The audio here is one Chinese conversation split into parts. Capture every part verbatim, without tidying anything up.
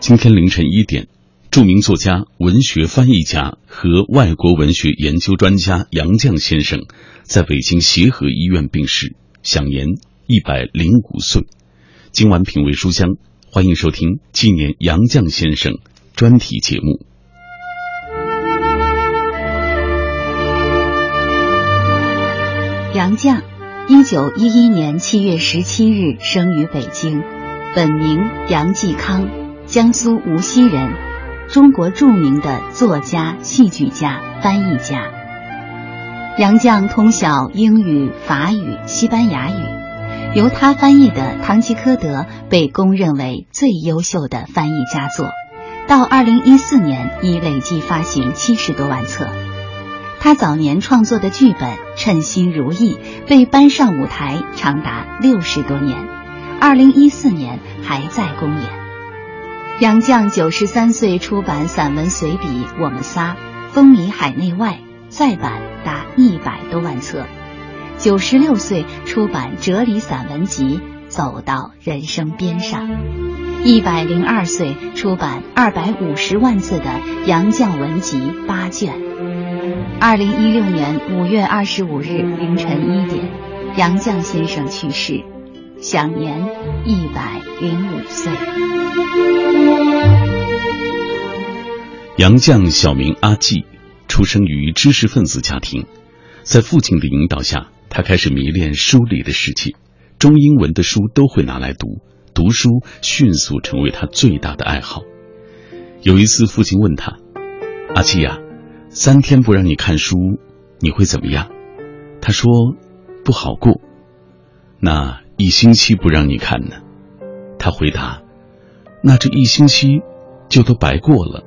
今天凌晨一点，著名作家、文学翻译家和外国文学研究专家杨绛先生在北京协和医院病逝，享年一百零五岁。今晚品味书香，欢迎收听纪念杨绛先生专题节目。杨绛，一九一一年七月十七日生于北京，本名杨继康，江苏无锡人，中国著名的作家、戏剧家、翻译家。杨绛通晓英语、法语、西班牙语，由他翻译的《堂吉诃德》被公认为最优秀的翻译佳作，到二零一四年已累计发行七十多万册。他早年创作的剧本《称心如意》被搬上舞台长达六十多年，二零一四年还在公演。杨绛九十三岁出版散文随笔《我们仨》，风靡海内外，再版达一百多万册。九十六岁出版哲理散文集《走到人生边上》，一百零二岁出版二百五十万册的杨绛文集八卷。二零一六年五月二十五日凌晨一点，杨绛先生去世，享年一百零五岁。杨绛小名阿季，出生于知识分子家庭，在父亲的引导下，他开始迷恋书里的世界，中英文的书都会拿来读，读书迅速成为他最大的爱好。有一次父亲问他，阿季呀、啊三天不让你看书，你会怎么样？他说，不好过。那一星期不让你看呢？他回答，那这一星期就都白过了。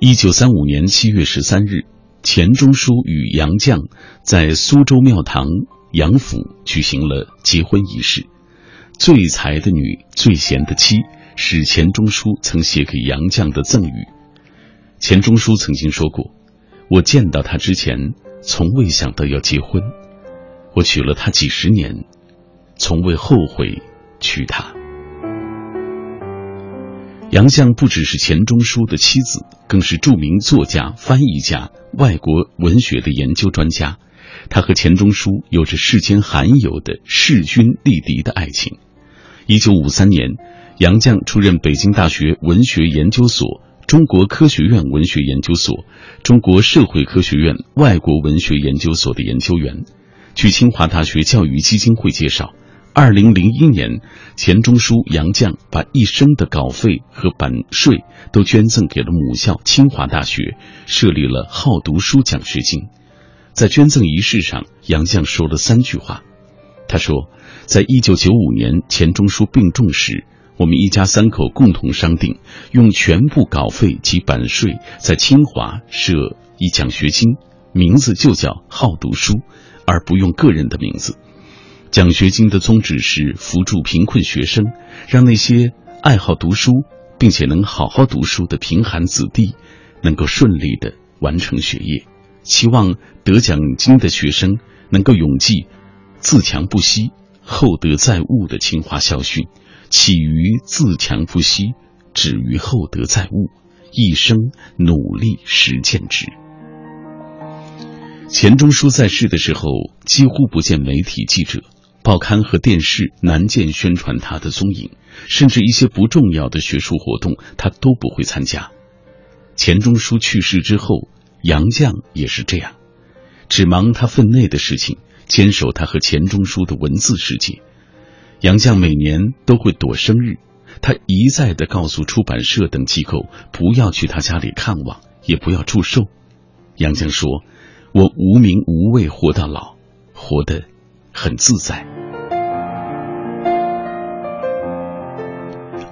一九三五年七月十三日，钱钟书与杨绛在苏州庙堂杨府举行了结婚仪式。最才的女，最贤的妻，是钱钟书曾写给杨绛的赠语。钱钟书曾经说过，我见到他之前从未想到要结婚，我娶了她几十年，从未后悔娶她。杨绛不只是钱钟书的妻子，更是著名作家、翻译家、外国文学的研究专家。他和钱钟书有着世间罕有的势均力敌的爱情。一九五三年，杨绛出任北京大学文学研究所、中国科学院文学研究所、中国社会科学院外国文学研究所的研究员。据清华大学教育基金会介绍，二零零一年，钱钟书、杨绛把一生的稿费和版税都捐赠给了母校清华大学，设立了好读书奖学金。在捐赠仪式上，杨绛说了三句话。他说，在一九九五年钱钟书病重时，我们一家三口共同商定，用全部稿费及版税在清华设一奖学金，名字就叫好读书，而不用个人的名字。奖学金的宗旨是扶助贫困学生，让那些爱好读书并且能好好读书的贫寒子弟能够顺利地完成学业，期望得奖金的学生能够永记自强不息、厚德载物的清华校训，起于自强不息，止于厚德载物，一生努力实践之。钱钟书在世的时候几乎不见媒体记者，报刊和电视难见宣传他的踪影，甚至一些不重要的学术活动他都不会参加。钱钟书去世之后，杨绛也是这样，只忙他分内的事情，坚守他和钱钟书的文字世界。杨绛每年都会躲生日，他一再地告诉出版社等机构不要去他家里看望，也不要祝寿。杨绛说，我无名无畏活到老，活得很自在。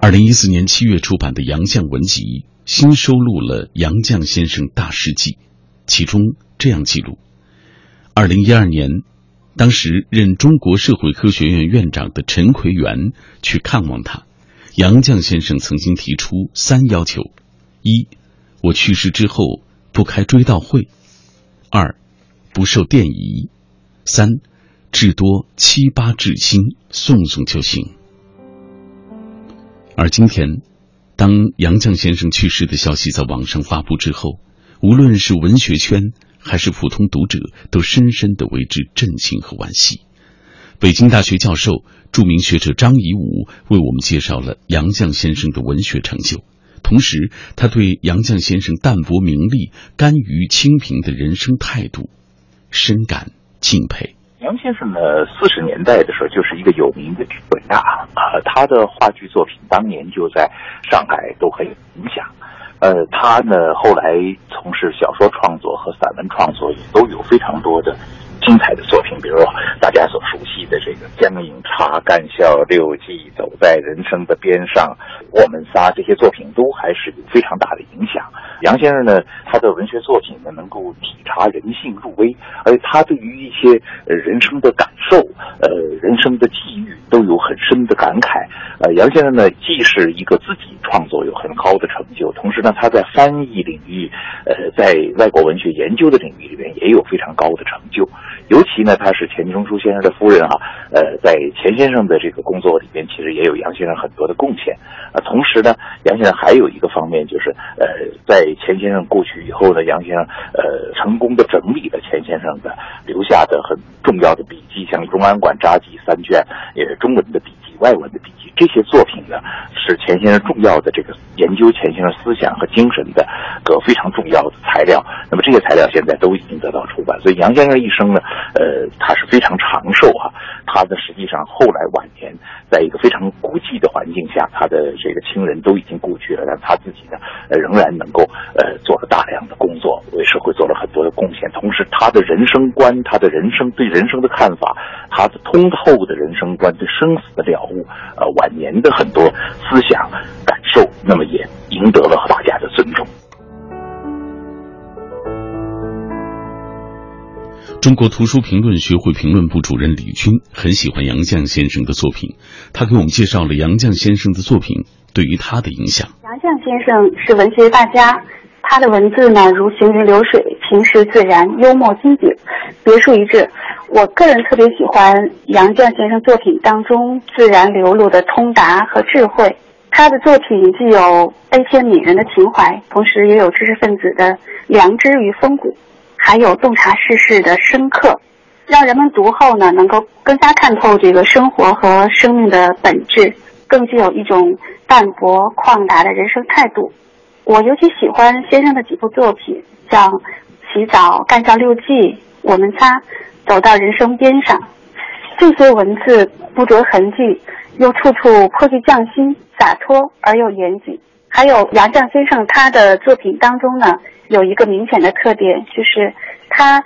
二零一四年七月出版的杨绛文集新收录了杨绛先生大事记，其中这样记录，二零一二年，当时任中国社会科学院院长的陈奎元去看望他，杨绛先生曾经提出三要求：一，我去世之后不开追悼会；二，不受奠仪；三，至多七八至亲，送送就行。而今天，当杨绛先生去世的消息在网上发布之后，无论是文学圈还是普通读者，都深深地为之震惊和惋惜。北京大学教授、著名学者张夷吾为我们介绍了杨绛先生的文学成就，同时他对杨绛先生淡泊名利、甘于清贫的人生态度深感敬佩。杨先生呢，四十年代的时候就是一个有名的剧作家啊，他的话剧作品当年就在上海都很有影响。呃，他呢后来从事小说创作和散文创作，也都有非常多的精彩的作品，比如大家所熟悉的这个江饮茶、干校六记、走在人生的边上、我们仨，这些作品都还是有非常大的影响。杨先生呢，他的文学作品呢能够体察人性入微，而且他对于一些人生的感受、呃人生的际遇都有很深的感慨。呃，杨先生呢既是一个自己创作有很高的成就，同时呢他在翻译领域、呃在外国文学研究的领域里面也有非常高的成就。尤其呢，他是钱钟书先生的夫人啊，呃，在钱先生的这个工作里边，其实也有杨先生很多的贡献啊。同时呢，杨先生还有一个方面就是，呃，在钱先生过去以后呢，杨先生呃成功的整理了钱先生的留下的很重要的笔记，像《荣安馆札记》三卷，也是中文的笔记、外文的笔记，这些作品呢是钱先生重要的这个研究钱先生思想和精神的个非常重要的材料。那么这些材料现在都已经得到出版，所以杨先生一生呢。呃，他是非常长寿啊，他的实际上后来晚年在一个非常孤寂的环境下，他的这个亲人都已经故去了，但他自己呢、呃、仍然能够呃做了大量的工作，为社会做了很多的贡献。同时他的人生观，他的人生对人生的看法，他的通透的人生观，对生死的了悟，呃，晚年的很多思想感受，那么也赢得了大家的尊重。中国图书评论学会评论部主任李军很喜欢杨绛先生的作品，他给我们介绍了杨绛先生的作品对于他的影响。杨绛先生是文学大家，他的文字呢如行云流水，平实自然，幽默机警，别树一帜。我个人特别喜欢杨绛先生作品当中自然流露的通达和智慧，他的作品既有悲天悯人的情怀，同时也有知识分子的良知与风骨，还有洞察世事的深刻，让人们读后呢能够更加看透这个生活和生命的本质，更具有一种淡泊旷达的人生态度。我尤其喜欢先生的几部作品，像《洗澡》《干校六记》《我们仨》《走到人生边上》，这些文字不着痕迹，又处处颇具匠心，洒脱而又严谨。还有杨绛先生他的作品当中呢有一个明显的特点，就是他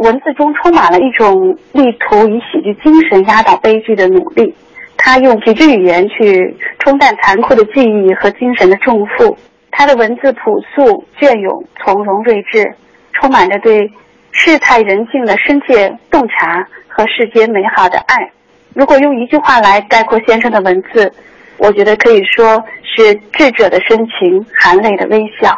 文字中充满了一种力图以喜剧精神压倒悲剧的努力，他用喜剧语言去冲淡残酷的记忆和精神的重负。他的文字朴素隽永，从容睿智，充满着对世态人性的深切洞察和世间美好的爱。如果用一句话来概括先生的文字，我觉得可以说是智者的深情，含泪的微笑。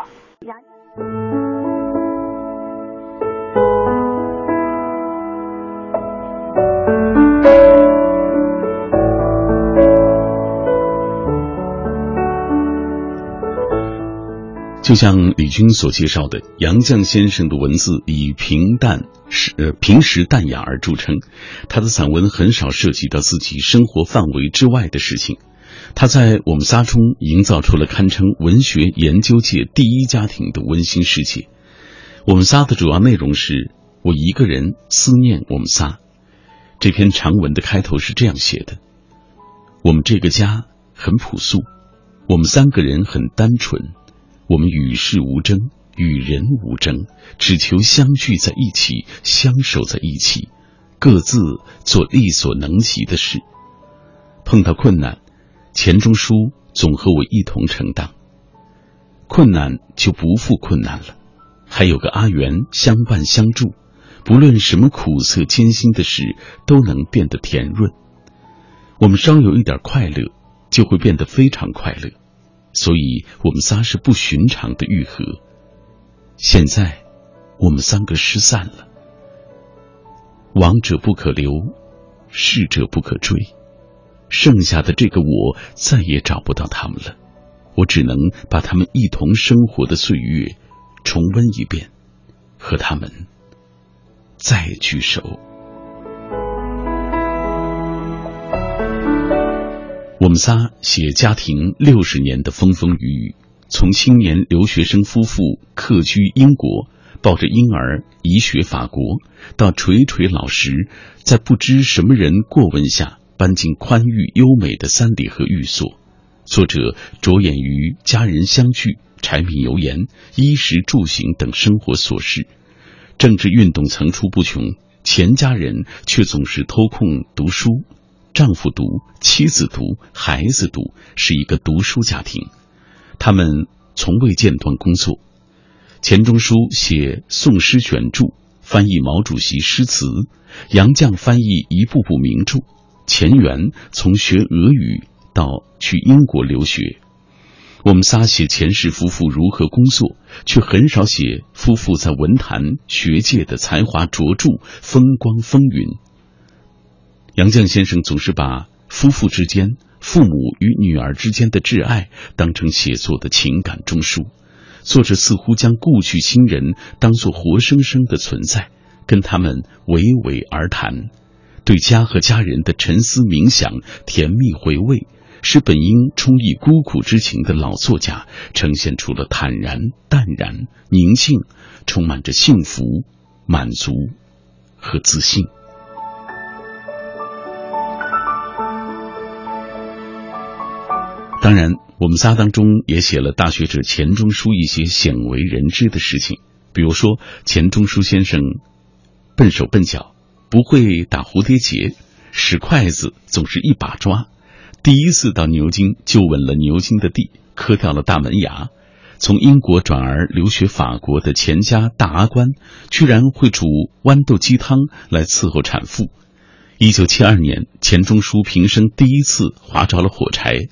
就像李军所介绍的，杨绛先生的文字以平淡、呃、平实淡雅而著称，他的散文很少涉及到自己生活范围之外的事情。他在我们仨中营造出了堪称文学研究界第一家庭的温馨世界。我们仨的主要内容是我一个人思念我们仨。这篇长文的开头是这样写的：我们这个家很朴素，我们三个人很单纯，我们与世无争，与人无争，只求相聚在一起，相守在一起，各自做力所能及的事。碰到困难，钱钟书总和我一同承担，困难就不负困难了，还有个阿元相伴相助，不论什么苦涩艰辛的事都能变得甜润。我们稍有一点快乐就会变得非常快乐，所以我们仨是不寻常的愈合。现在我们三个失散了，往者不可留，逝者不可追，剩下的这个我再也找不到他们了，我只能把他们一同生活的岁月重温一遍，和他们再聚首。我们仨写家庭六十年的风风雨雨，从青年留学生夫妇客居英国，抱着婴儿移学法国，到垂垂老时，在不知什么人过问下搬进宽裕优美的三里河寓所。作者着眼于家人相聚、柴米油盐、衣食住行等生活琐事，政治运动层出不穷，前家人却总是偷空读书，丈夫读，妻子读，孩子读，是一个读书家庭。他们从未间断工作。钱钟书写《宋诗选注》，翻译毛主席诗词；杨绛翻译一部部名著；钱元从学俄语到去英国留学。我们仨写钱氏夫妇如何工作，却很少写夫妇在文坛学界的才华卓著、风光风云。杨绛先生总是把夫妇之间、父母与女儿之间的挚爱当成写作的情感中枢。作者似乎将故去亲人当作活生生的存在，跟他们娓娓而谈，对家和家人的沉思冥想、甜蜜回味，使本应充溢孤苦之情的老作家呈现出了坦然、淡然、宁静，充满着幸福、满足和自信。当然，我们仨当中也写了大学者钱钟书一些鲜为人知的事情，比如说钱钟书先生笨手笨脚，不会打蝴蝶结，使筷子总是一把抓，第一次到牛津就吻了牛津的地，磕掉了大门牙。从英国转而留学法国的钱家大阿官，居然会煮豌豆鸡汤来伺候产妇。一九七二年，钱钟书平生第一次划着了火柴。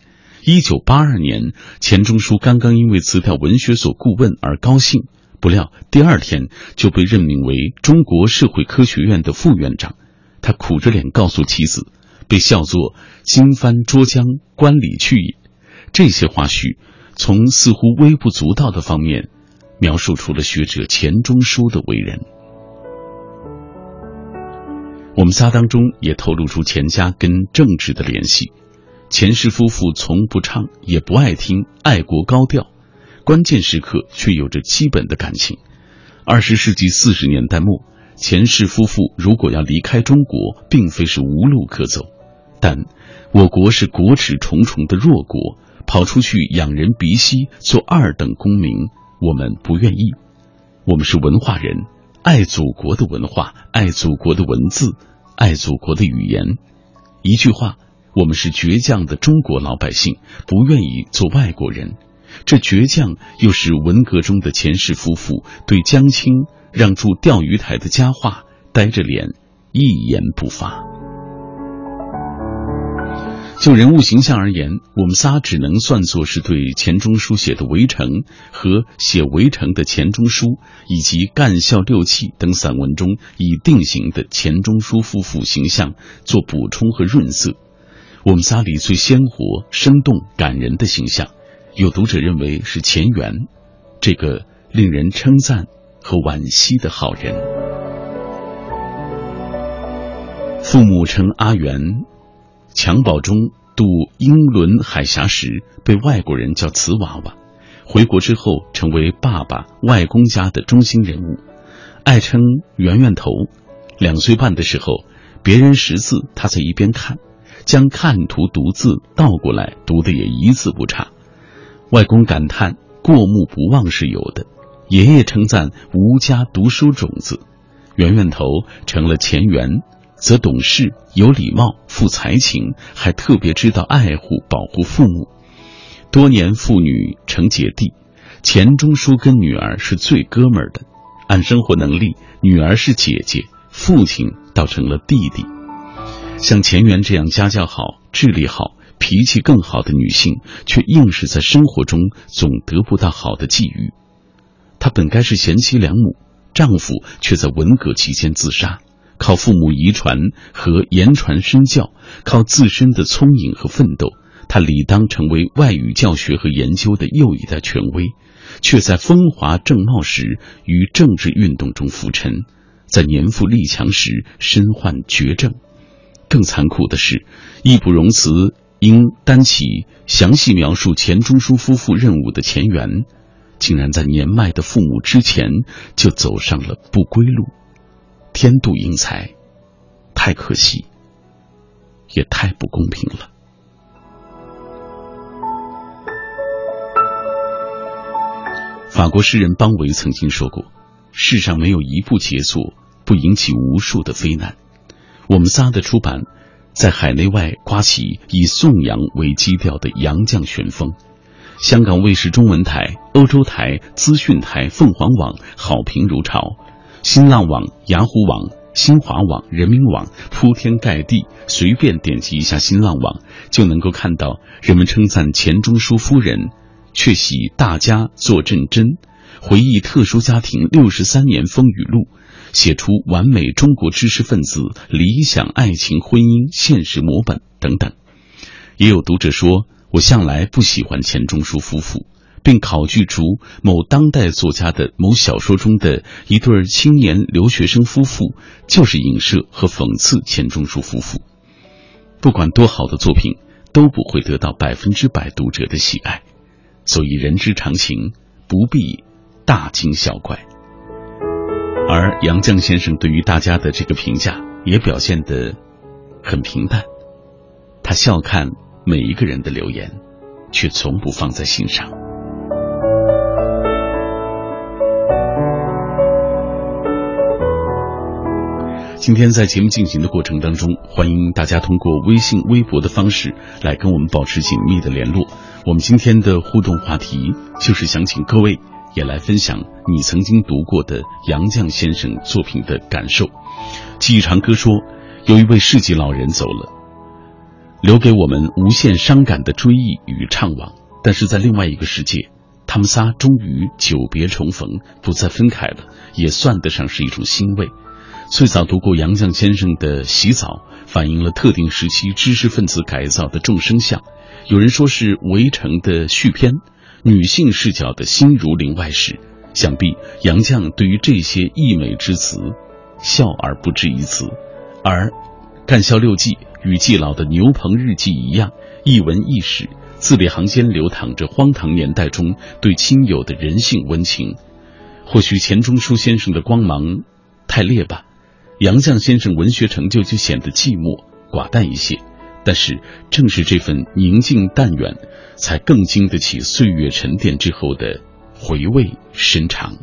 一九八二年，钱钟书刚刚因为辞掉文学所顾问而高兴，不料第二天就被任命为中国社会科学院的副院长。他苦着脸告诉妻子，被笑作金帆捉将，观礼去也。这些话絮从似乎微不足道的方面描述出了学者钱钟书的为人。我们仨当中也透露出钱家跟政治的联系。钱氏夫妇从不唱也不爱听爱国高调，关键时刻却有着基本的感情。二十世纪四十年代末，钱氏夫妇如果要离开中国，并非是无路可走，但我国是国耻重重的弱国，跑出去仰人鼻息，做二等公民，我们不愿意。我们是文化人，爱祖国的文化，爱祖国的文字，爱祖国的语言。一句话，我们是倔强的中国老百姓，不愿意做外国人。这倔强又是文革中的钱氏夫妇对江青让驻钓鱼台的佳话呆着脸一言不发。就人物形象而言，我们仨只能算作是对钱钟书写的《围城》和写《围城》的钱钟书，以及《干校六气》等散文中已定型的钱钟书夫妇形象做补充和润色。我们仨里最鲜活、生动、感人的形象，有读者认为是钱元，这个令人称赞和惋惜的好人。父母称阿元，襁褓中渡英伦海峡时被外国人叫瓷娃娃，回国之后成为爸爸、外公家的中心人物，爱称圆圆头。两岁半的时候，别人识字，他在一边看，将看图读字倒过来读的也一字不差。外公感叹过目不忘是有的，爷爷称赞无家读书种子。圆圆头成了钱元，则懂事、有礼貌、富才情，还特别知道爱护保护父母。多年父女成姐弟，钱钟书跟女儿是最哥们儿的，按生活能力，女儿是姐姐，父亲倒成了弟弟。像钱元这样家教好、智力好、脾气更好的女性，却硬是在生活中总得不到好的际遇。她本该是贤妻良母，丈夫却在文革期间自杀，靠父母遗传和言传身教，靠自身的聪颖和奋斗，他理当成为外语教学和研究的又一代权威，却在风华正茂时于政治运动中浮沉，在年富力强时身患绝症。更残酷的是，义不容辞应担起详细描述钱钟书夫妇任务的钱元，竟然在年迈的父母之前就走上了不归路。天妒英才，太可惜，也太不公平了。法国诗人邦维曾经说过，世上没有一部杰作不引起无数的非难。我们仨的出版在海内外刮起以颂扬为基调的洋酱旋风，香港卫视中文台、欧洲台、资讯台、凤凰网好评如潮，新浪网、雅虎网、新华网、人民网铺天盖地，随便点击一下新浪网就能够看到人们称赞钱钟书夫人却喜大家做认真，回忆特殊家庭六十三年风雨录，写出完美中国知识分子理想爱情婚姻现实模本等等。也有读者说，我向来不喜欢钱钟书夫妇，并考据出某当代作家的某小说中的一对青年留学生夫妇就是影射和讽刺钱钟书夫妇。不管多好的作品都不会得到百分之百读者的喜爱，所以人之常情，不必大惊小怪。而杨绛先生对于大家的这个评价也表现得很平淡，他笑看每一个人的留言，却从不放在心上。今天在节目进行的过程当中，欢迎大家通过微信微博的方式来跟我们保持紧密的联络。我们今天的互动话题就是想请各位也来分享你曾经读过的杨绛先生作品的感受。记忆长歌说，有一位世纪老人走了，留给我们无限伤感的追忆与怅惘，但是在另外一个世界，他们仨终于久别重逢，不再分开了，也算得上是一种欣慰。最早读过杨绛先生的《洗澡》，反映了特定时期知识分子改造的众生相，有人说是《围城》的续篇，女性视角的《心如林外史》，想必杨绛对于这些溢美之词笑而不止一词。而《干校六记》与季老的《牛棚日记》一样，一文一史，字里行间流淌着荒唐年代中对亲友的人性温情。或许钱钟书先生的光芒太烈吧，杨绛先生文学成就就显得寂寞寡淡一些，但是正是这份宁静淡远，才更经得起岁月沉淀之后的回味深长。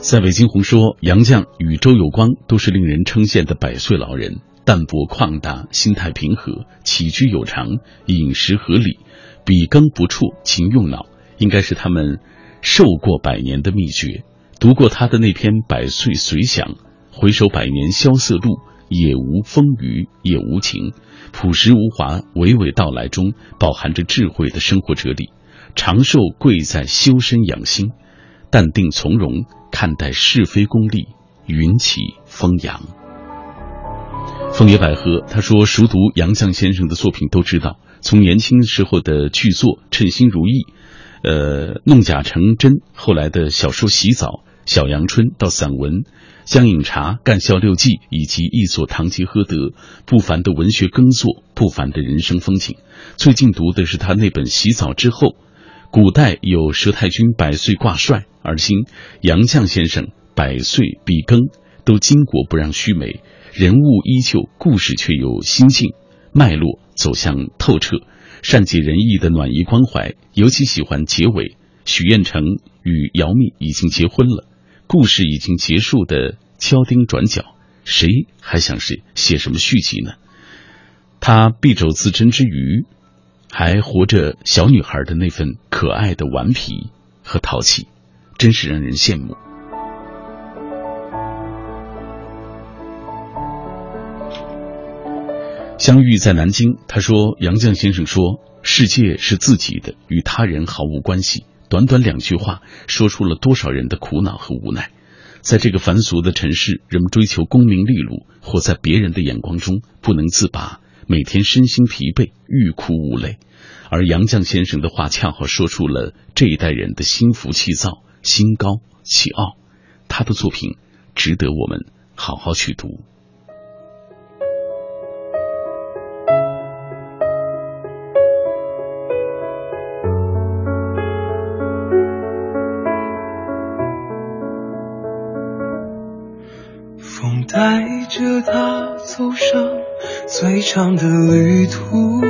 塞北金鸿说，杨绛与周有光都是令人称羡的百岁老人，淡泊旷达，心态平和，起居有常，饮食合理，笔耕不辍，勤用脑，应该是他们寿过百年的秘诀。读过他的那篇《百岁随想》，回首百年萧瑟路，也无风雨也无晴，朴实无华，娓娓道来中饱含着智慧的生活哲理。长寿贵在修身养心，淡定从容看待是非功利，云起风扬。枫野百合他说，熟读杨绛先生的作品都知道，从年轻时候的剧作《称心如意》呃，弄假成真，后来的小说《洗澡》、《小阳春》到散文《将饮茶》、《干校六记》以及译作《堂吉诃德》，不凡的文学耕作，不凡的人生风景。最近读的是他那本《洗澡》之后，古代有佘太君百岁挂帅，而今杨绛先生百岁笔耕，都巾帼不让须眉，人物依旧，故事却有心境脉络走向透彻，善解人意的暖意关怀。尤其喜欢结尾，许愿成与姚蜜已经结婚了，故事已经结束的敲钉转角，谁还想是写什么续集呢？他敝帚自珍之余，还活着小女孩的那份可爱的顽皮和淘气，真是让人羡慕。相遇在南京他说，杨绛先生说，世界是自己的，与他人毫无关系，短短两句话说出了多少人的苦恼和无奈。在这个凡俗的尘世，人们追求功名利禄，活在别人的眼光中不能自拔，每天身心疲惫，欲哭无泪。而杨绛先生的话恰好说出了这一代人的心浮气躁、心高气傲。他的作品值得我们好好去读。风带着他走上最长的旅途，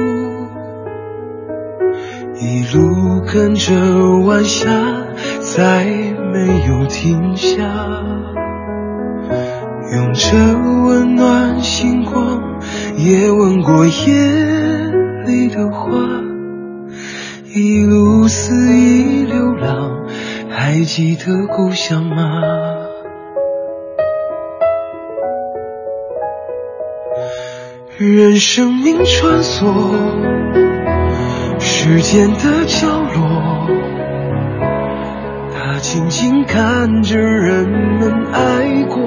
一路跟着晚霞，再没有停下，用这温暖星光也吻过夜里的花，一路肆意流浪，还记得故乡吗？任生命穿梭时间的角落，他静静看着人们爱过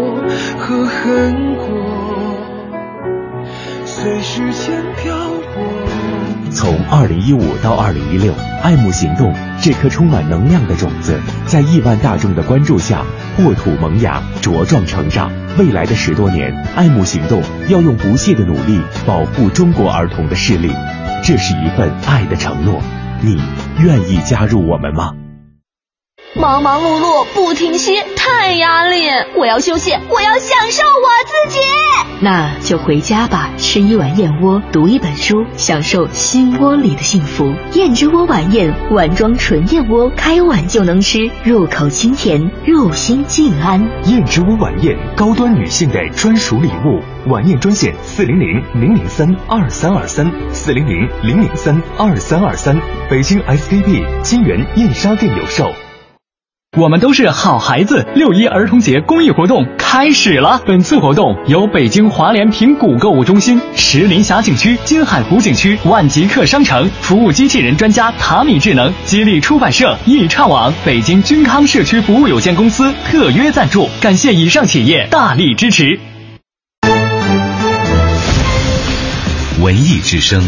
和恨过，随时间漂泊。从二零一五到二零一六，爱慕行动这颗充满能量的种子，在亿万大众的关注下破土萌芽，茁壮成长。未来的十多年，爱慕行动要用不懈的努力保护中国儿童的视力，这是一份爱的承诺。你愿意加入我们吗？忙忙碌碌不停歇，太压力，我要休息，我要享受我自己。那就回家吧，吃一碗燕窝，读一本书，享受心窝里的幸福。燕之窝晚宴，碗装纯燕窝，开碗就能吃，入口清甜，入心静安。燕之窝晚宴，高端女性的专属礼物。晚宴专线四零零零零三二三二三四零零零零三二三二三，北京 S D B 金源燕莎店有售。我们都是好孩子，六一儿童节公益活动开始了。本次活动由北京华联平谷购物中心、石林峡景区、金海湖景区、万极客商城服务机器人专家塔米智能、吉利出版社、易畅网、北京君康社区服务有限公司特约赞助，感谢以上企业大力支持。文艺之声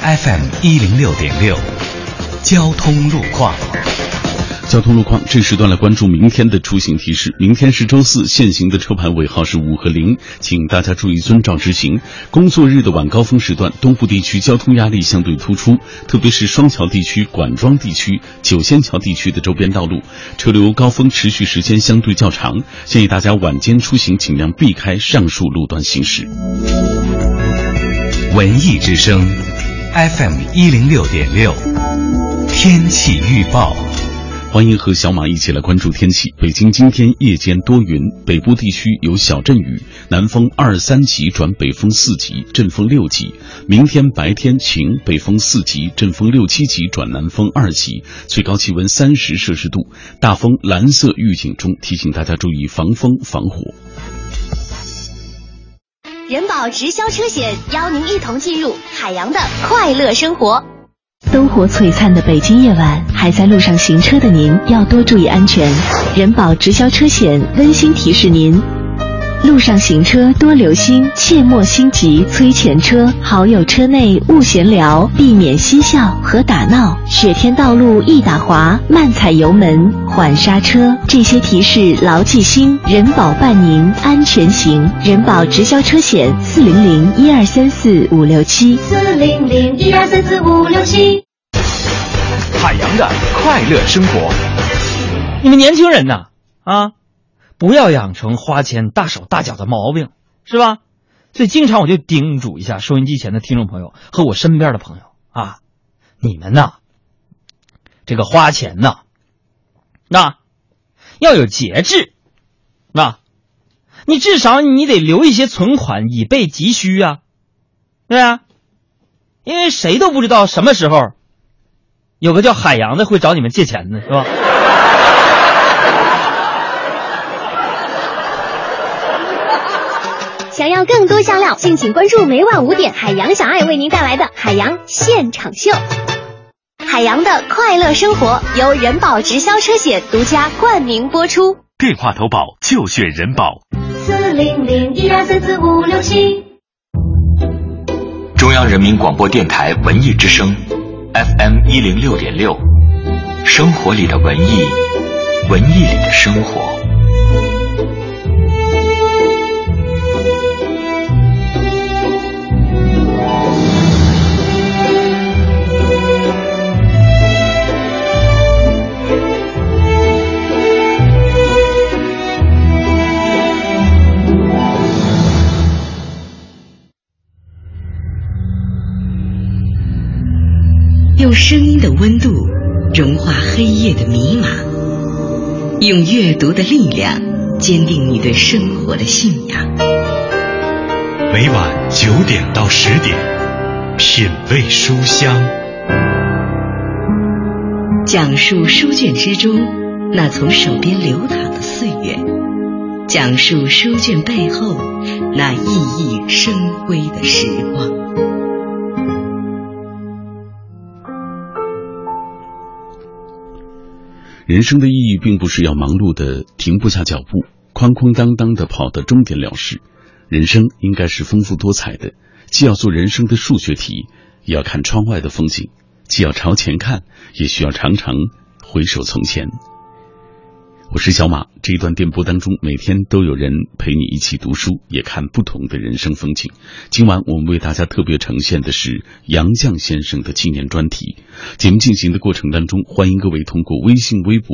F M 一零六点六，交通路况。交通路况，这时段来关注明天的出行提示。明天是周四，限行的车牌尾号是五和零，请大家注意遵照执行。工作日的晚高峰时段，东部地区交通压力相对突出，特别是双桥地区、管庄地区、九仙桥地区的周边道路，车流高峰持续时间相对较长，建议大家晚间出行尽量避开上述路段行驶。文艺之声 F M 一零六点六， 天气预报。欢迎和小马一起来关注天气。北京今天夜间多云，北部地区有小阵雨，南风二三级转北风四级，阵风六级。明天白天晴，北风四级，阵风六七级转南风二级，最高气温三十摄氏度。大风蓝色预警中，提醒大家注意防风防火。人保直销车险邀您一同进入海洋的快乐生活。灯火璀璨的北京夜晚，还在路上行车的您要多注意安全。人保直销车险温馨提示您，路上行车多留心，切莫心急催前车，好友车内勿闲聊，避免嬉笑和打闹，雪天道路易打滑，慢踩油门缓刹车。这些提示牢记心，人保伴您安全行。人保直销车险四零零一二三四五六七四零零一二三四五六七。海洋的快乐生活，你们年轻人呐，啊，不要养成花钱大手大脚的毛病，是吧？所以经常我就叮嘱一下收音机前的听众朋友和我身边的朋友啊，你们呐，这个花钱呐，那要有节制，那你至少你得留一些存款以备急需啊，对啊，因为谁都不知道什么时候有个叫海洋的会找你们借钱的，是吧？想要更多笑料，敬请关注每晚五点海洋小爱为您带来的海洋现场秀。海洋的快乐生活由人保直销车险独家冠名播出。电话投保就选人保。四零零一二三四五六七。中央人民广播电台文艺之声 ，F M 一零六点六。生活里的文艺，文艺里的生活。用声音的温度融化黑夜的迷茫，用阅读的力量坚定你对生活的信仰。每晚九点到十点，品味书香，讲述书卷之中那从手边流淌的岁月，讲述书卷背后那熠熠生辉的时光。人生的意义并不是要忙碌的停不下脚步，宽宽荡荡的跑到终点了事。人生应该是丰富多彩的，既要做人生的数学题，也要看窗外的风景，既要朝前看，也需要常常回首从前。我是小马，这一段电波当中每天都有人陪你一起读书，也看不同的人生风景。今晚我们为大家特别呈现的是杨绛先生的纪念专题。节目进行的过程当中，欢迎各位通过微信微博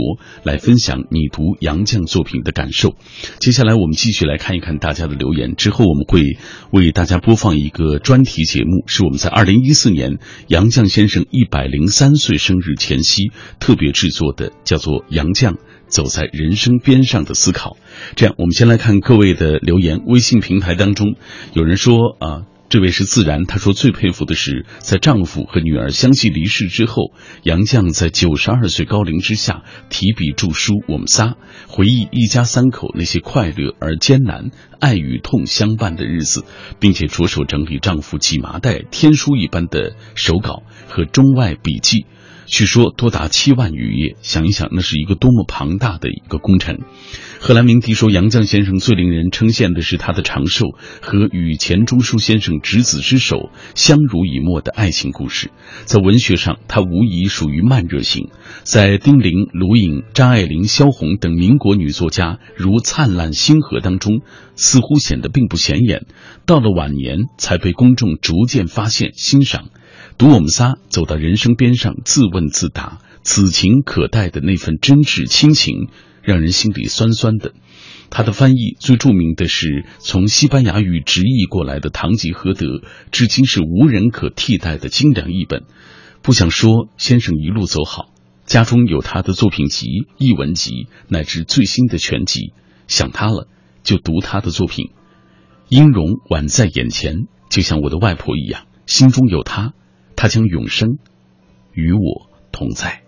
来分享你读杨绛作品的感受。接下来我们继续来看一看大家的留言，之后我们会为大家播放一个专题节目，是我们在二零一四年杨绛先生一百零三岁生日前夕特别制作的，叫做杨绛走在人生边上的思考。这样我们先来看各位的留言。微信平台当中有人说啊，这位是自然，他说最佩服的是在丈夫和女儿相继离世之后，杨绛在九十二岁高龄之下提笔著书《我们仨》，回忆一家三口那些快乐而艰难、爱与痛相伴的日子，并且着手整理丈夫几麻袋天书一般的手稿和中外笔记，据说多达七万余页，想一想那是一个多么庞大的一个工程。贺兰鸣笛说，杨绛先生最令人称羡的是他的长寿和与钱钟书先生执子之手相濡以沫的爱情故事。在文学上，他无疑属于慢热型，在丁玲、卢颖、张爱玲、萧红等民国女作家如灿烂星河当中，似乎显得并不显眼，到了晚年才被公众逐渐发现欣赏。读我们仨，走到人生边上，自问自答，此情可待的那份真挚亲情，让人心里酸酸的。他的翻译最著名的是从西班牙语直译过来的《堂吉诃德》，至今是无人可替代的精良译本。不想说先生一路走好，家中有他的作品集、译文集，乃至最新的全集。想他了，就读他的作品。音容宛在眼前，就像我的外婆一样，心中有他。他将永生与我同在。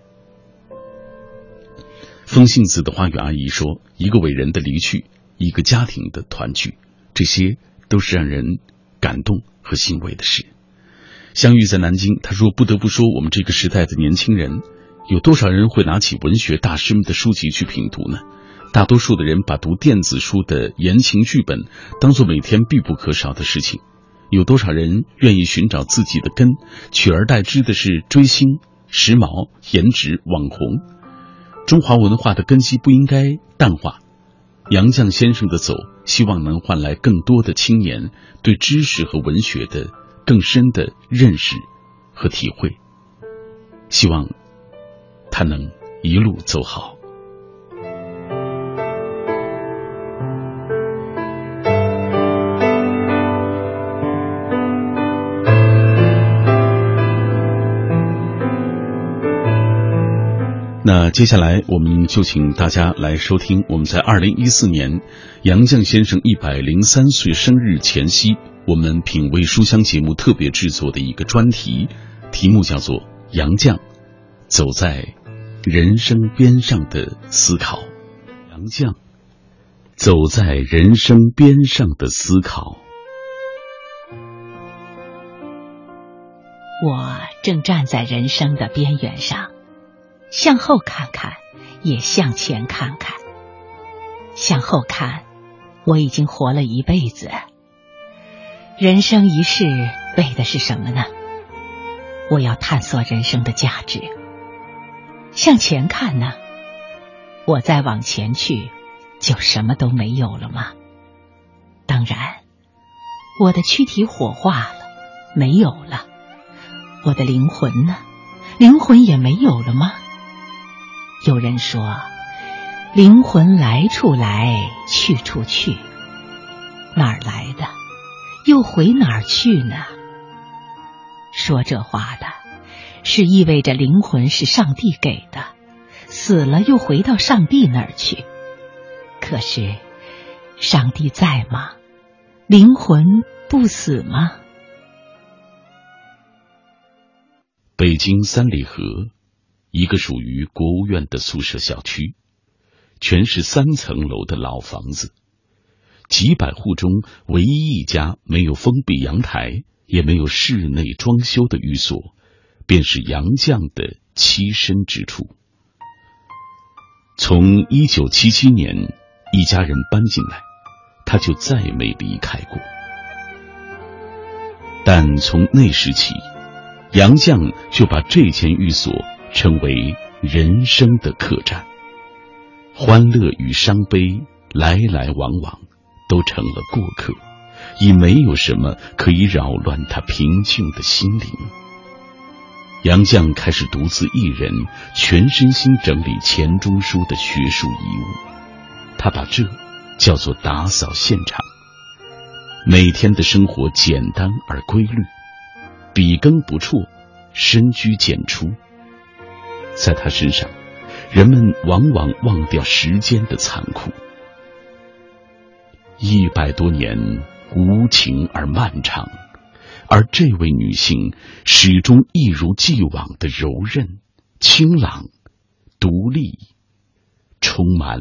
风信子的花语阿姨说，一个伟人的离去，一个家庭的团聚，这些都是让人感动和欣慰的事。相遇在南京，他说，不得不说我们这个时代的年轻人，有多少人会拿起文学大师们的书籍去品读呢？大多数的人把读电子书的言情剧本当作每天必不可少的事情。有多少人愿意寻找自己的根，取而代之的是追星、时髦、颜值、网红。中华文化的根基不应该淡化。杨绛先生的走，希望能换来更多的青年对知识和文学的更深的认识和体会。希望他能一路走好。那接下来我们就请大家来收听我们在二零一四年杨绛先生一百零三岁生日前夕我们品味书香节目特别制作的一个专题，题目叫做杨绛走在人生边上的思考。杨绛走在人生边上的思考。我正站在人生的边缘上，向后看看，也向前看看。向后看，我已经活了一辈子。人生一世为的是什么呢？我要探索人生的价值。向前看呢？我再往前去，就什么都没有了吗？当然，我的躯体火化了，没有了。我的灵魂呢？灵魂也没有了吗？有人说，灵魂来处来，去处去，哪儿来的，又回哪儿去呢？说这话的，是意味着灵魂是上帝给的，死了又回到上帝那儿去。可是，上帝在吗？灵魂不死吗？北京三里河，一个属于国务院的宿舍小区，全是三层楼的老房子，几百户中唯一一家没有封闭阳台，也没有室内装修的寓所，便是杨绛的栖身之处。从一九七七年一家人搬进来，他就再没离开过。但从那时起，杨绛就把这间寓所称为人生的客栈，欢乐与伤悲，来来往往，都成了过客，已没有什么可以扰乱他平静的心灵。杨绛开始独自一人，全身心整理钱钟书的学术遗物，他把这叫做打扫现场。每天的生活简单而规律，笔耕不辍，深居简出。在他身上，人们往往忘掉时间的残酷。一百多年无情而漫长，而这位女性始终一如既往的柔韧、清朗、独立，充满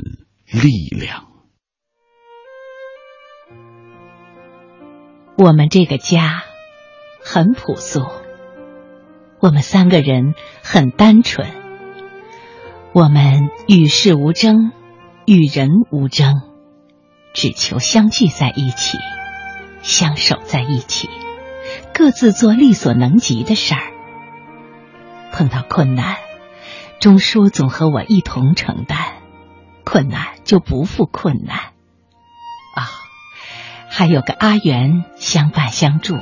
力量。我们这个家很朴素，我们三个人很单纯，我们与世无争，与人无争，只求相聚在一起，相守在一起，各自做力所能及的事儿。碰到困难，钟书总和我一同承担，困难就不负困难。啊、哦，还有个阿元相伴相助。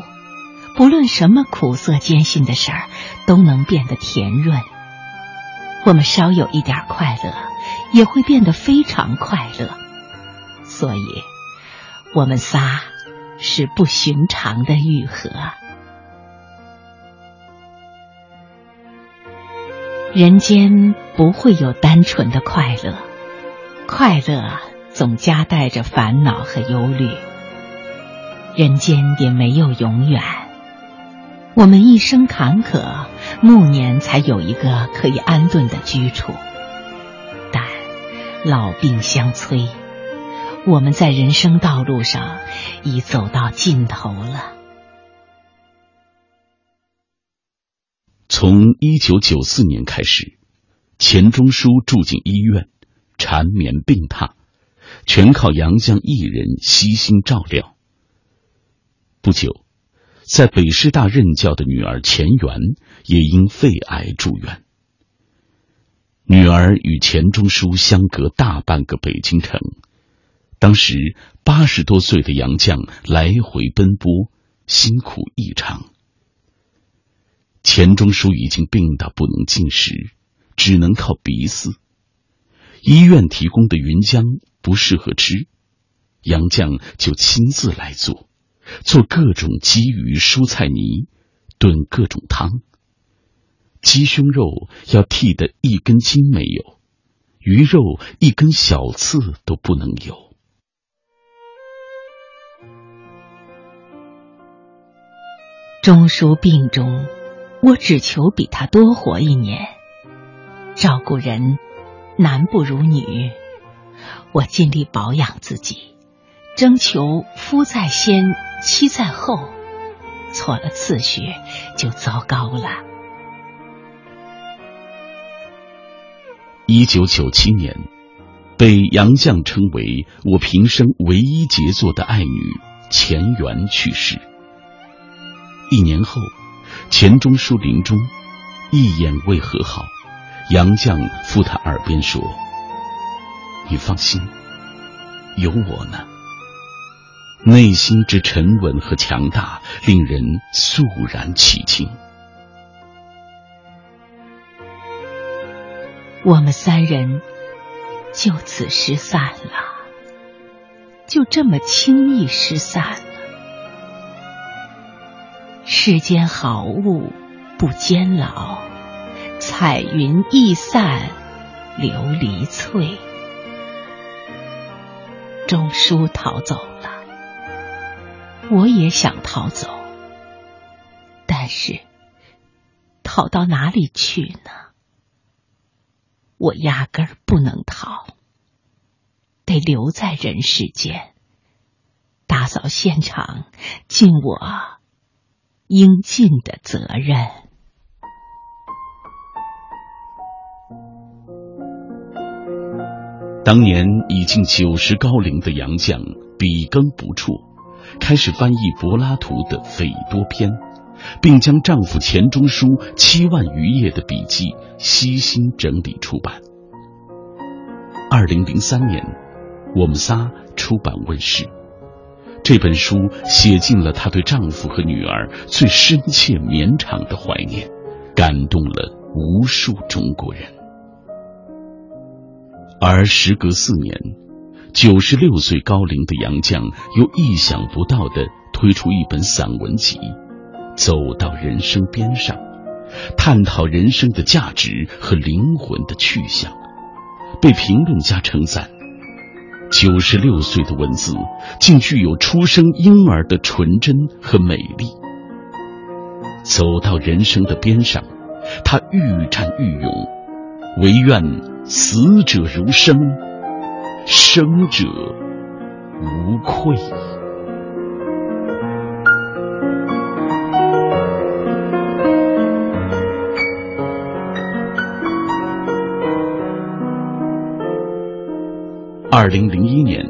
不论什么苦涩艰辛的事儿，都能变得甜润。我们稍有一点快乐，也会变得非常快乐。所以，我们仨是不寻常的愈合。人间不会有单纯的快乐，快乐总夹带着烦恼和忧虑。人间也没有永远。我们一生坎坷，暮年才有一个可以安顿的居处。但老病相催，我们在人生道路上已走到尽头了。从一九九四年开始，钱钟书住进医院，缠绵病榻，全靠杨绛一人悉心照料。不久，在北师大任教的女儿钱媛也因肺癌住院。女儿与钱钟书相隔大半个北京城，当时八十多岁的杨绛来回奔波，辛苦异常。钱钟书已经病到不能进食，只能靠鼻饲。医院提供的云浆不适合吃，杨绛就亲自来做。做各种鲫鱼蔬菜泥，炖各种汤。鸡胸肉要剔得一根筋没有，鱼肉一根小刺都不能有。钟书病中，我只求比他多活一年。照顾人，男不如女，我尽力保养自己，征求夫在先，妻在后，错了次序就糟糕了。一九九七年，被杨绛称为我平生唯一杰作的爱女钱媛去世。一年后，钱钟书临终，一眼未和好，杨绛附他耳边说：“你放心，有我呢。”内心之沉稳和强大，令人肃然起敬。我们三人就此失散了，就这么轻易失散了。世间好物不坚牢，彩云易散琉璃脆。钟书逃走了，我也想逃走，但是逃到哪里去呢？我压根儿不能逃，得留在人世间，打扫现场，尽我应尽的责任。当年已近九十高龄的杨绛笔耕不辍，开始翻译柏拉图的《斐多篇》，并将丈夫钱钟书七万余页的笔记悉心整理出版。二零零三年，我们仨出版问世。这本书写尽了她对丈夫和女儿最深切绵长的怀念，感动了无数中国人。而时隔四年，九十六岁高龄的杨绛又意想不到地推出一本散文集，走到人生边上，探讨人生的价值和灵魂的去向，被评论家称赞，九十六岁的文字竟具有出生婴儿的纯真和美丽。走到人生的边上，他愈战愈勇，唯愿死者如生，生者无愧矣。二零零一年，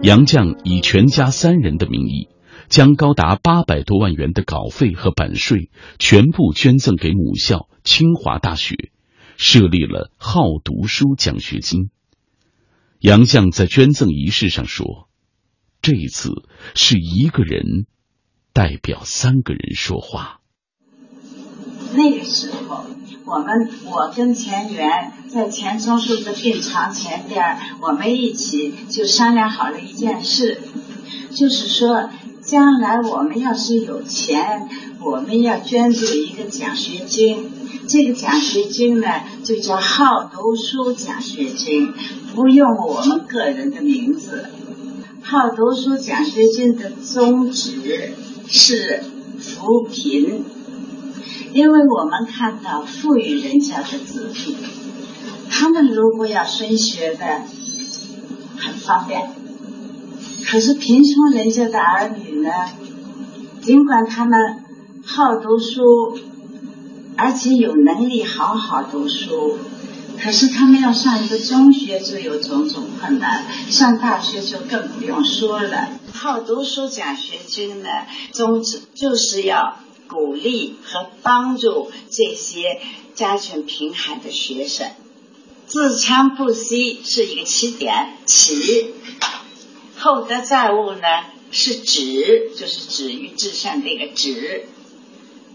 杨绛以全家三人的名义，将高达八百多万元的稿费和版税全部捐赠给母校清华大学，设立了好读书奖学金。杨绛在捐赠仪式上说：“这一次是一个人代表三个人说话。”那个时候，我们我跟钱媛在钱钟书的病床前边，我们一起就商量好了一件事，就是说将来我们要是有钱，我们要捐助一个奖学金，这个奖学金呢就叫好读书奖学金，不用我们个人的名字。好读书奖学金的宗旨是扶贫，因为我们看到富裕人家的子弟，他们如果要升学的很方便，可是贫穷人家的儿女呢，尽管他们好读书，而且有能力好好读书，可是他们要上一个中学就有种种困难，上大学就更不用说了。好读书奖学金呢，宗旨就是要鼓励和帮助这些家眷贫寒的学生。自强不息是一个起点，起厚德载物呢是止，就是止于至善这个止，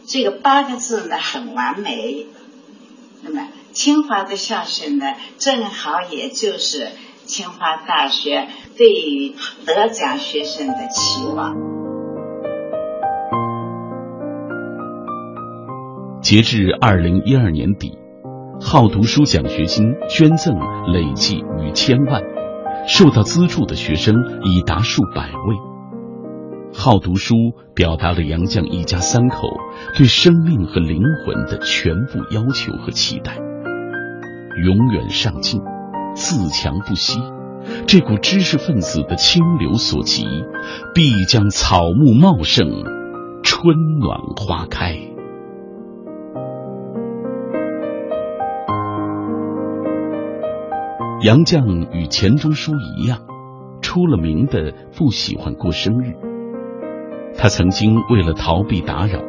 这个八个字呢很完美。那么清华的校训呢，正好也就是清华大学对于得奖学生的期望。截至二零一二年底，好读书奖学金捐赠累计逾千万，受到资助的学生已达数百位。好读书表达了杨绛一家三口对生命和灵魂的全部要求和期待。永远上进，自强不息，这股知识分子的清流所及，必将草木茂盛，春暖花开。杨绛与钱钟书一样，出了名的不喜欢过生日。他曾经为了逃避打扰，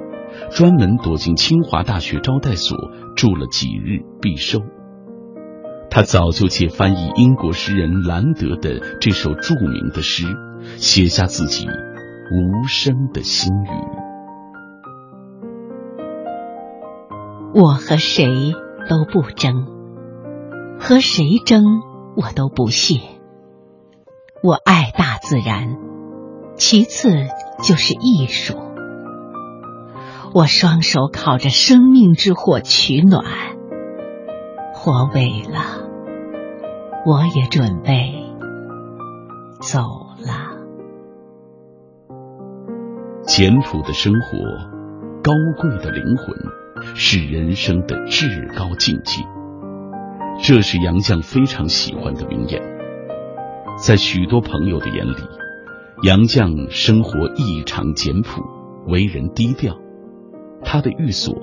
专门躲进清华大学招待所住了几日必收。他早就借翻译英国诗人兰德的这首著名的诗，写下自己无声的心语。我和谁都不争，和谁争我都不屑。我爱大自然，其次就是艺术。我双手烤着生命之火取暖，火萎了，我也准备走了。简朴的生活，高贵的灵魂，是人生的至高境界。这是杨绛非常喜欢的名言。在许多朋友的眼里，杨绛生活异常简朴，为人低调。他的寓所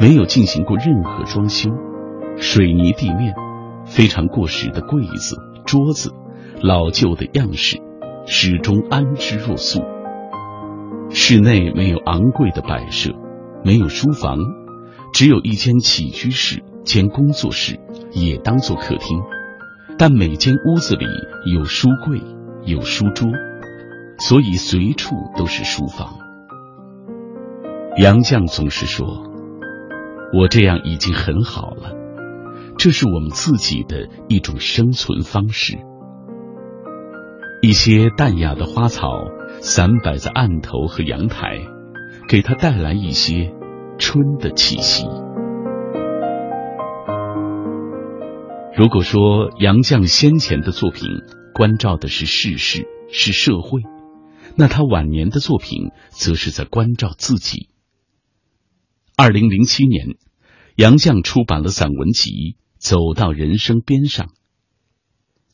没有进行过任何装修，水泥地面，非常过时的柜子、桌子，老旧的样式，始终安之若素。室内没有昂贵的摆设，没有书房，只有一间起居室兼工作室，也当作客厅。但每间屋子里有书柜，有书桌，所以随处都是书房。杨绛总是说，我这样已经很好了，这是我们自己的一种生存方式。一些淡雅的花草散摆在案头和阳台，给它带来一些春的气息。如果说杨绛先前的作品关照的是世事，是社会，那他晚年的作品则是在关照自己。二零零七年，杨绛出版了散文集《走到人生边上》。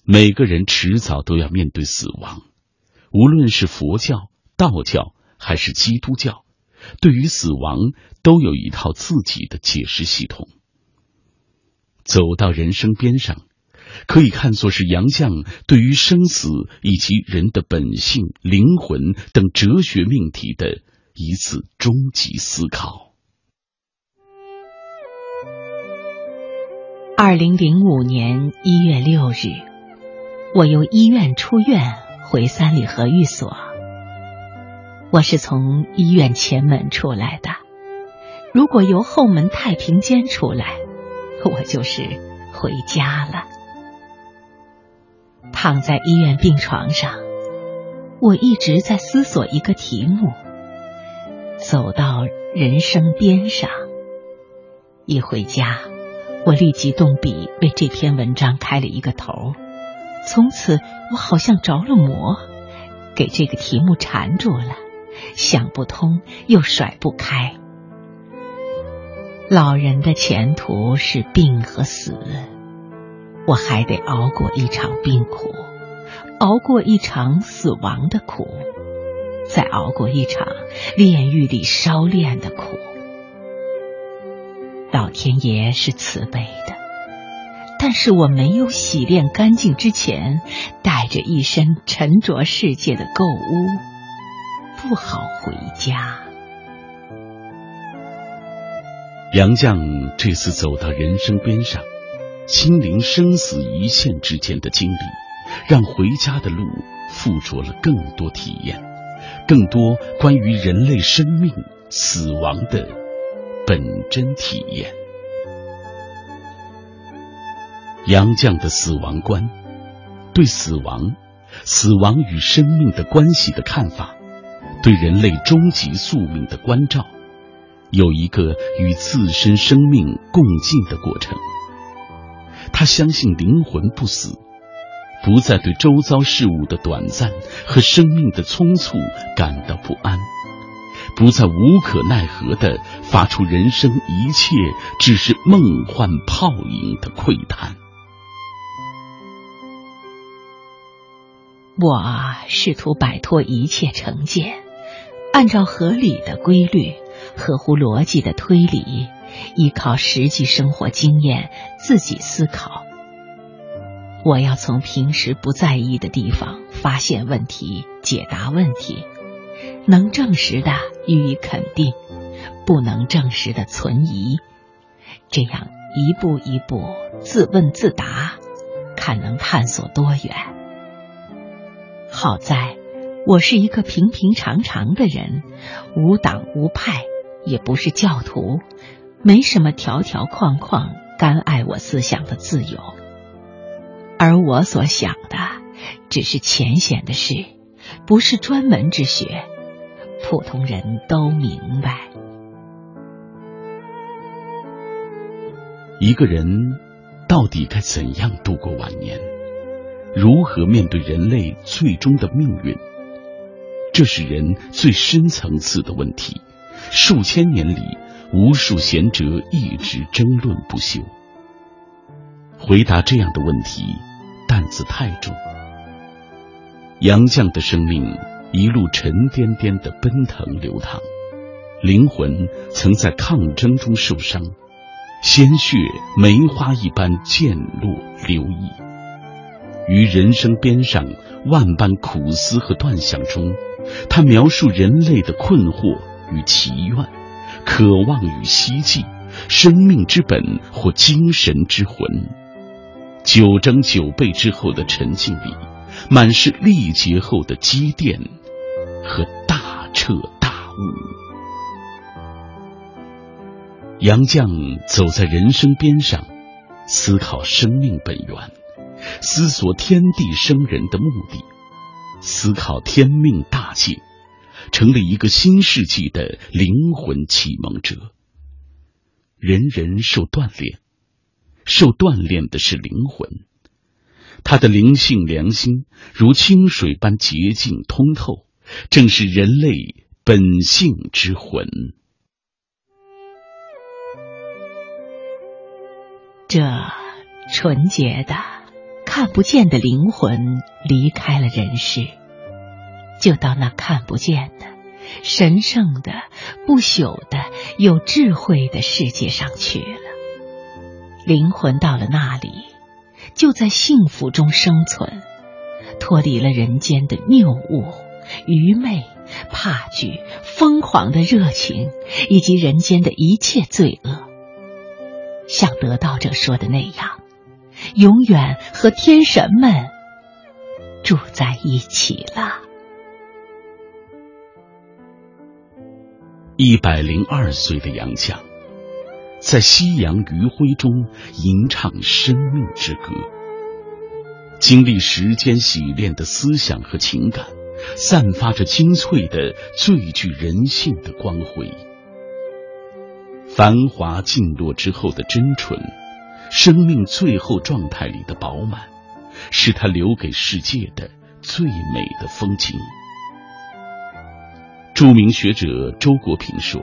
每个人迟早都要面对死亡，无论是佛教、道教还是基督教，对于死亡都有一套自己的解释系统。走到人生边上，可以看作是杨绛对于生死以及人的本性、灵魂等哲学命题的一次终极思考。二零零五年一月六日，我由医院出院回三里河寓所。我是从医院前门出来的，如果由后门太平间出来，我就是回家了。躺在医院病床上，我一直在思索一个题目，走到人生边上。一回家，我立即动笔为这篇文章开了一个头。从此我好像着了魔，给这个题目缠住了，想不通又甩不开。老人的前途是病和死，我还得熬过一场病苦，熬过一场死亡的苦，再熬过一场炼狱里烧炼的苦。老天爷是慈悲的，但是我没有洗炼干净之前，带着一身沉着世界的垢污，不好回家。杨绛这次走到人生边上，亲临生死一线之间的经历，让回家的路附着了更多体验，更多关于人类生命、死亡的本真体验。杨绛的死亡观，对死亡、死亡与生命的关系的看法，对人类终极宿命的关照，有一个与自身生命共进的过程。他相信灵魂不死，不再对周遭事物的短暂和生命的匆促感到不安，不再无可奈何地发出人生一切只是梦幻泡影的喟叹。我试图摆脱一切成见，按照合理的规律，合乎逻辑的推理，依靠实际生活经验自己思考。我要从平时不在意的地方发现问题，解答问题，能证实的予以肯定，不能证实的存疑，这样一步一步自问自答，看能探索多远。好在我是一个平平常常的人，无党无派，也不是教徒，没什么条条框框干碍我思想的自由。而我所想的只是浅显的事，不是专门之学，普通人都明白。一个人到底该怎样度过晚年？如何面对人类最终的命运？这是人最深层次的问题，数千年里，无数贤哲一直争论不休。回答这样的问题，担子太重。杨绛的生命一路沉甸甸地奔腾流淌，灵魂曾在抗争中受伤，鲜血梅花一般溅落流溢。于人生边上万般苦思和断想中，他描述人类的困惑与祈愿，渴望与希冀，生命之本或精神之魂。九蒸九沸之后的沉静里，满是历劫后的积淀和大彻大悟。杨绛走在人生边上，思考生命本源，思索天地生人的目的，思考天命大计，成了一个新世纪的灵魂启蒙者。人人受锻炼，受锻炼的是灵魂，他的灵性良心如清水般洁净通透，正是人类本性之魂。这纯洁的看不见的灵魂离开了人世，就到那看不见的神圣的不朽的有智慧的世界上去了。灵魂到了那里，就在幸福中生存，脱离了人间的谬误、愚昧、怕惧、疯狂的热情，以及人间的一切罪恶。像得道者说的那样，永远和天神们住在一起了。一百零二岁的杨绛，在夕阳余晖中吟唱生命之歌，经历时间洗炼的思想和情感，散发着精粹的最具人性的光辉。繁华尽落之后的真纯，生命最后状态里的饱满，是他留给世界的最美的风景。著名学者周国平说，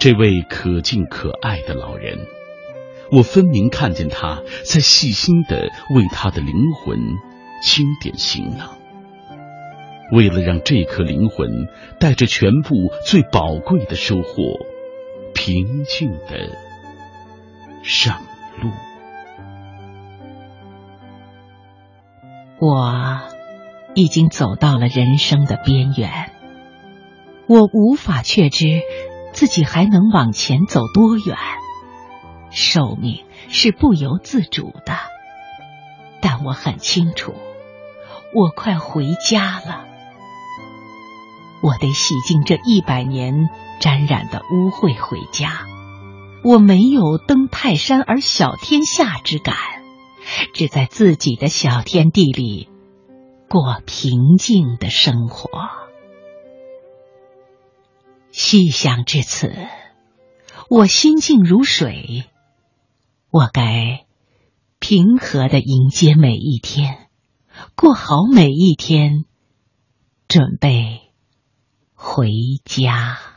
这位可敬可爱的老人，我分明看见他在细心地为他的灵魂清点行囊，为了让这颗灵魂带着全部最宝贵的收获，平静地上路。我已经走到了人生的边缘，我无法确知自己还能往前走多远，寿命是不由自主的，但我很清楚，我快回家了。我得洗净这一百年沾染的污秽回家。我没有登泰山而小天下之感，只在自己的小天地里过平静的生活。细想至此，我心静如水，我该平和地迎接每一天，过好每一天，准备回家。